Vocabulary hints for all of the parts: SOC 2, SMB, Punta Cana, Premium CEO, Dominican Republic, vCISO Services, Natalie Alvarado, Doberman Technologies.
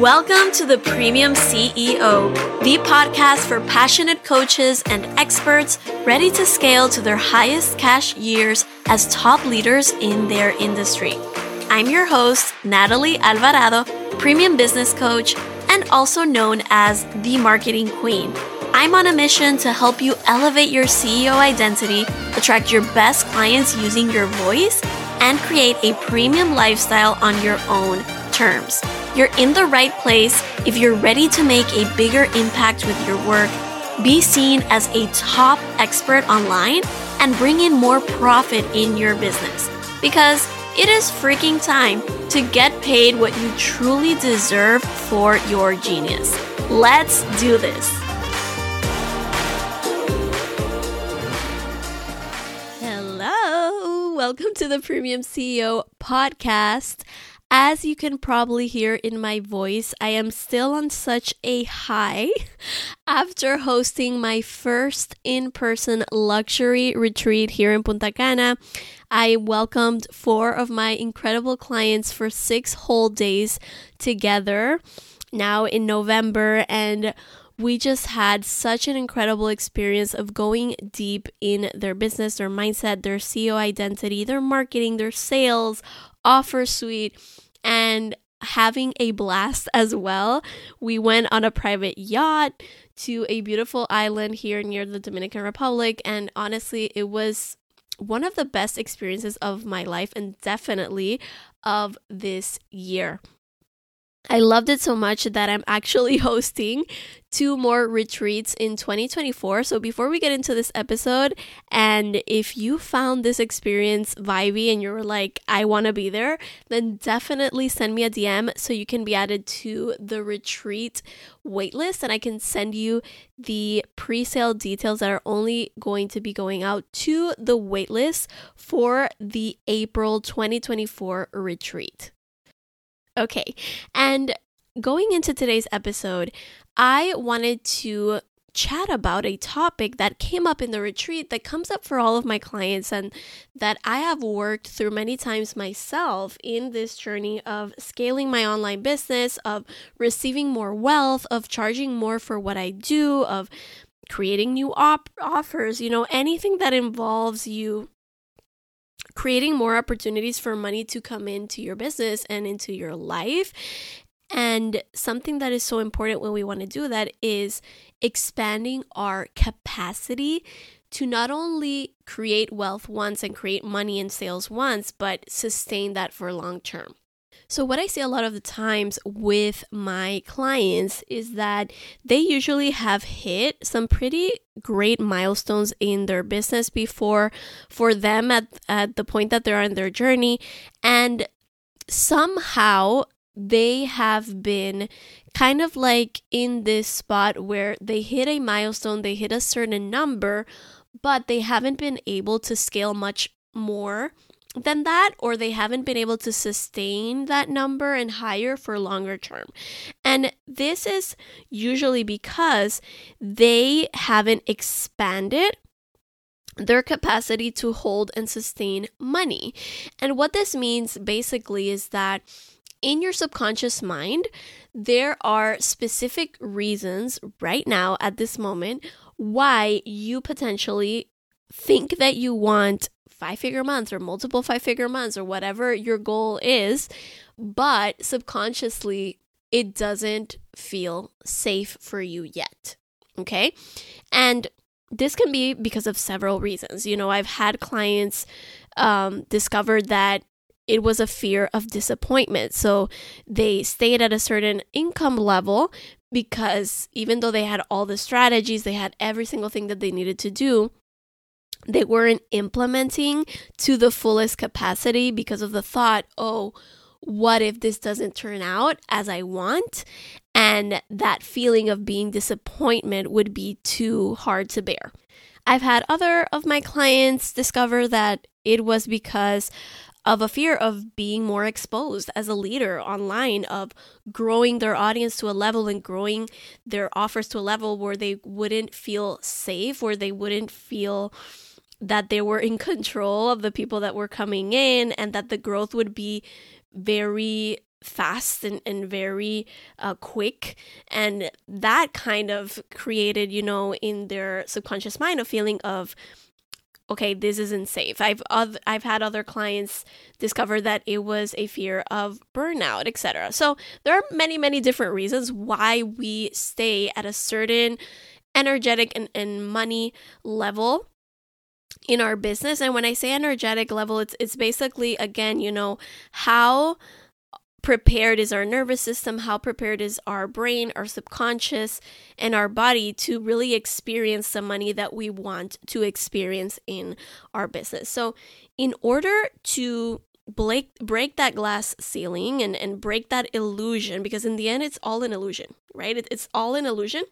Welcome to the Premium CEO, the podcast for passionate coaches and experts ready to scale to their highest cash years as top leaders in their industry. I'm your host, Natalie Alvarado, Premium Business Coach, and also known as the Marketing Queen. I'm on a mission to help you elevate your CEO identity, attract your best clients using your voice, and create a premium lifestyle on your own terms. You're in the right place if you're ready to make a bigger impact with your work, be seen as a top expert online, and bring in more profit in your business. Because it is freaking time to get paid what you truly deserve for your genius. Let's do this. Hello, welcome to the Premium CEO podcast. As you can probably hear in my voice, I am still on such a high after hosting my first in-person luxury retreat here in Punta Cana. I welcomed 4 of my incredible clients for 6 whole days together now in November, and we just had such an incredible experience of going deep in their business, their mindset, their CEO identity, their marketing, their sales, offer suite, and having a blast as well. We went on a private yacht to a beautiful island here near the Dominican Republic, and honestly, it was one of the best experiences of my life and definitely of this year. I loved it so much that I'm actually hosting 2 more retreats in 2024. So before we get into this episode, and if you found this experience vibey and you were like, I want to be there, then definitely send me a DM so you can be added to the retreat waitlist, and I can send you the pre-sale details that are only going to be going out to the waitlist for the April 2024 retreat. Okay, and going into today's episode, I wanted to chat about a topic that came up in the retreat that comes up for all of my clients and that I have worked through many times myself in this journey of scaling my online business, of receiving more wealth, of charging more for what I do, of creating new offers, you know, anything that involves you creating more opportunities for money to come into your business and into your life. And something that is so important when we want to do that is expanding our capacity to not only create wealth once and create money and sales once, but sustain that for long term. So what I see a lot of the times with my clients is that they usually have hit some pretty great milestones in their business before, for them at the point that they're on their journey, and somehow they have been kind of like in this spot where they hit a milestone, they hit a certain number, but they haven't been able to scale much more than that, or they haven't been able to sustain that number and higher for longer term. And this is usually because they haven't expanded their capacity to hold and sustain money. And what this means basically is that in your subconscious mind, there are specific reasons right now at this moment why you potentially think that you want 5-figure months or multiple 5-figure months or whatever your goal is, but subconsciously it doesn't feel safe for you yet. Okay? And this can be because of several reasons. You know, I've had clients discover that it was a fear of disappointment. So they stayed at a certain income level because even though they had all the strategies, they had every single thing that they needed to do, they weren't implementing to the fullest capacity because of the thought, oh, what if this doesn't turn out as I want? And that feeling of being disappointment would be too hard to bear. I've had other of my clients discover that it was because of a fear of being more exposed as a leader online, of growing their audience to a level and growing their offers to a level where they wouldn't feel safe, where they wouldn't feel that they were in control of the people that were coming in, and that the growth would be very fast and very quick. And that kind of created, you know, in their subconscious mind a feeling of, okay, this isn't safe. I've had other clients discover that it was a fear of burnout, etc. So there are many, many different reasons why we stay at a certain energetic and money level in our business. And when I say energetic level, it's basically, again, you know, how prepared is our nervous system, how prepared is our brain, our subconscious, and our body to really experience the money that we want to experience in our business. So in order to break that glass ceiling and break that illusion, because in the end, it's all an illusion, right? It's all an illusion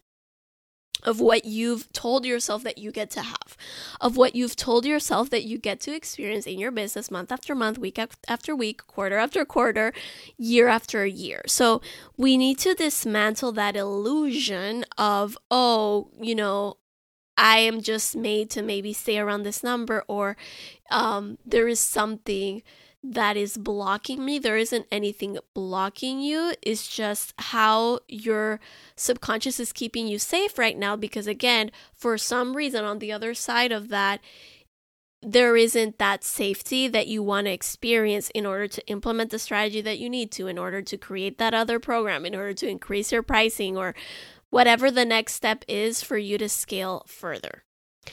of what you've told yourself that you get to have, of what you've told yourself that you get to experience in your business month after month, week after week, quarter after quarter, year after year. So we need to dismantle that illusion of, oh, you know, I am just made to maybe stay around this number, or there is something that is blocking me. There isn't anything blocking you. It's just how your subconscious is keeping you safe right now, because again, for some reason on the other side of that, there isn't that safety that you want to experience in order to implement the strategy that you need to, in order to create that other program, in order to increase your pricing, or whatever the next step is for you to scale further.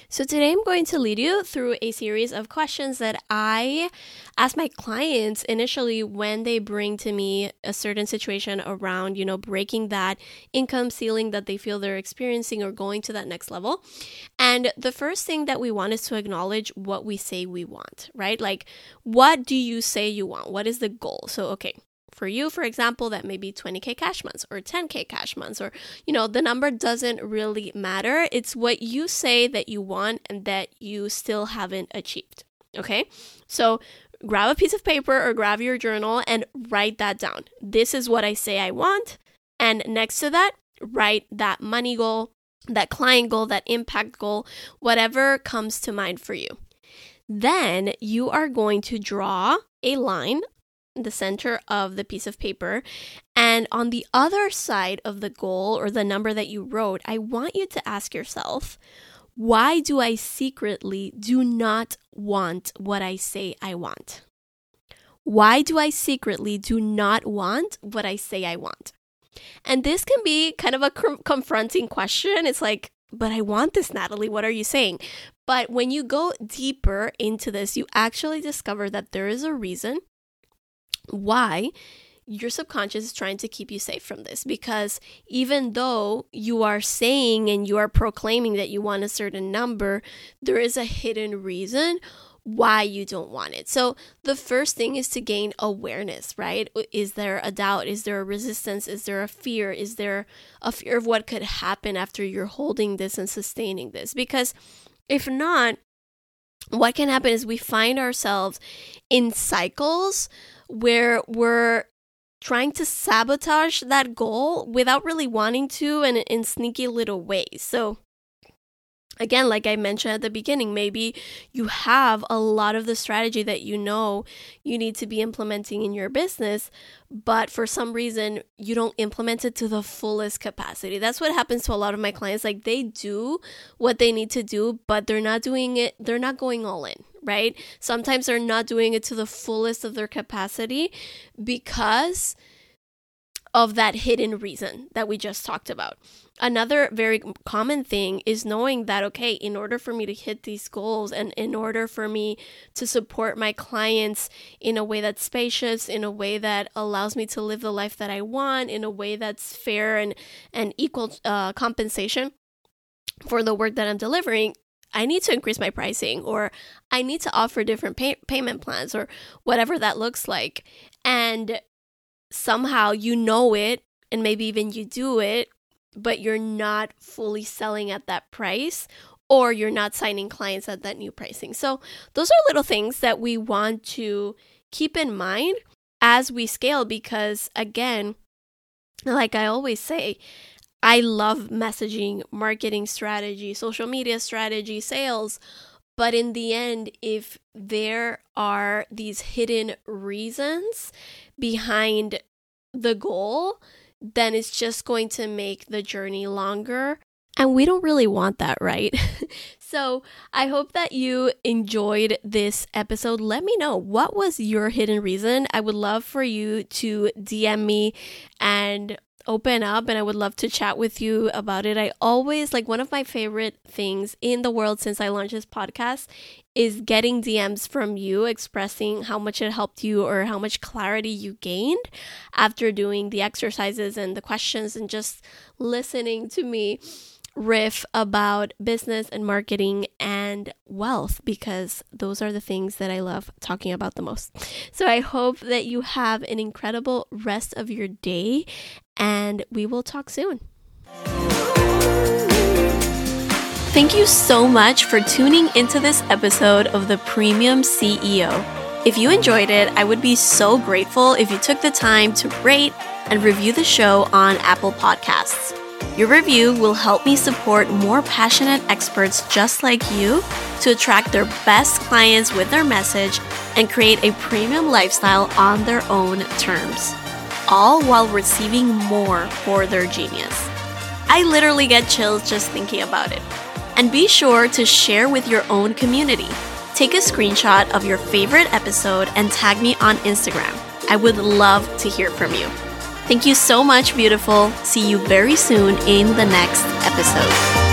So today I'm going to lead you through a series of questions that I ask my clients initially when they bring to me a certain situation around, you know, breaking that income ceiling that they feel they're experiencing or going to that next level. And the first thing that we want is to acknowledge what we say we want, right? Like, what do you say you want? What is the goal? So, okay. For you, for example, that may be 20K cash months or 10K cash months, or, you know, the number doesn't really matter. It's what you say that you want and that you still haven't achieved. Okay, so grab a piece of paper or grab your journal and write that down. This is what I say I want. And next to that, write that money goal, that client goal, that impact goal, whatever comes to mind for you. Then you are going to draw a line the center of the piece of paper, and on the other side of the goal or the number that you wrote, I want you to ask yourself, why do I secretly do not want what I say I want? Why do I secretly do not want what I say I want? And this can be kind of a confronting question. It's like, but I want this, Natalie, what are you saying? But when you go deeper into this, you actually discover that there is a reason why your subconscious is trying to keep you safe from this, because even though you are saying and you are proclaiming that you want a certain number, there is a hidden reason why you don't want it. So the first thing is to gain awareness, right? Is there a doubt? Is there a resistance? Is there a fear? Is there a fear of what could happen after you're holding this and sustaining this? Because if not, what can happen is we find ourselves in cycles where we're trying to sabotage that goal without really wanting to, and in sneaky little ways. So again, like I mentioned at the beginning, maybe you have a lot of the strategy that you know you need to be implementing in your business, but for some reason you don't implement it to the fullest capacity. That's what happens to a lot of my clients. Like, they do what they need to do, but they're not doing it. They're not going all in, right? Sometimes they're not doing it to the fullest of their capacity because of that hidden reason that we just talked about. Another very common thing is knowing that, okay, in order for me to hit these goals and in order for me to support my clients in a way that's spacious, in a way that allows me to live the life that I want, in a way that's fair and equal compensation for the work that I'm delivering, I need to increase my pricing, or I need to offer different payment plans, or whatever that looks like. And somehow you know it, and maybe even you do it, but you're not fully selling at that price, or you're not signing clients at that new pricing. So those are little things that we want to keep in mind as we scale, because again, like I always say, I love messaging, marketing strategy, social media strategy, sales. But in the end, if there are these hidden reasons behind the goal, then it's just going to make the journey longer. And we don't really want that, right? So I hope that you enjoyed this episode. Let me know, what was your hidden reason? I would love for you to DM me and open up, and I would love to chat with you about it. I always, like, one of my favorite things in the world since I launched this podcast is getting DMs from you expressing how much it helped you or how much clarity you gained after doing the exercises and the questions and just listening to me riff about business and marketing and wealth, because those are the things that I love talking about the most. So I hope that you have an incredible rest of your day, and we will talk soon. Thank you so much for tuning into this episode of the Premium CEO. If you enjoyed it, I would be so grateful if you took the time to rate and review the show on Apple Podcasts. Your review will help me support more passionate experts just like you to attract their best clients with their message and create a premium lifestyle on their own terms, all while receiving more for their genius. I literally get chills just thinking about it. And be sure to share with your own community. Take a screenshot of your favorite episode and tag me on Instagram. I would love to hear from you. Thank you so much, beautiful. See you very soon in the next episode.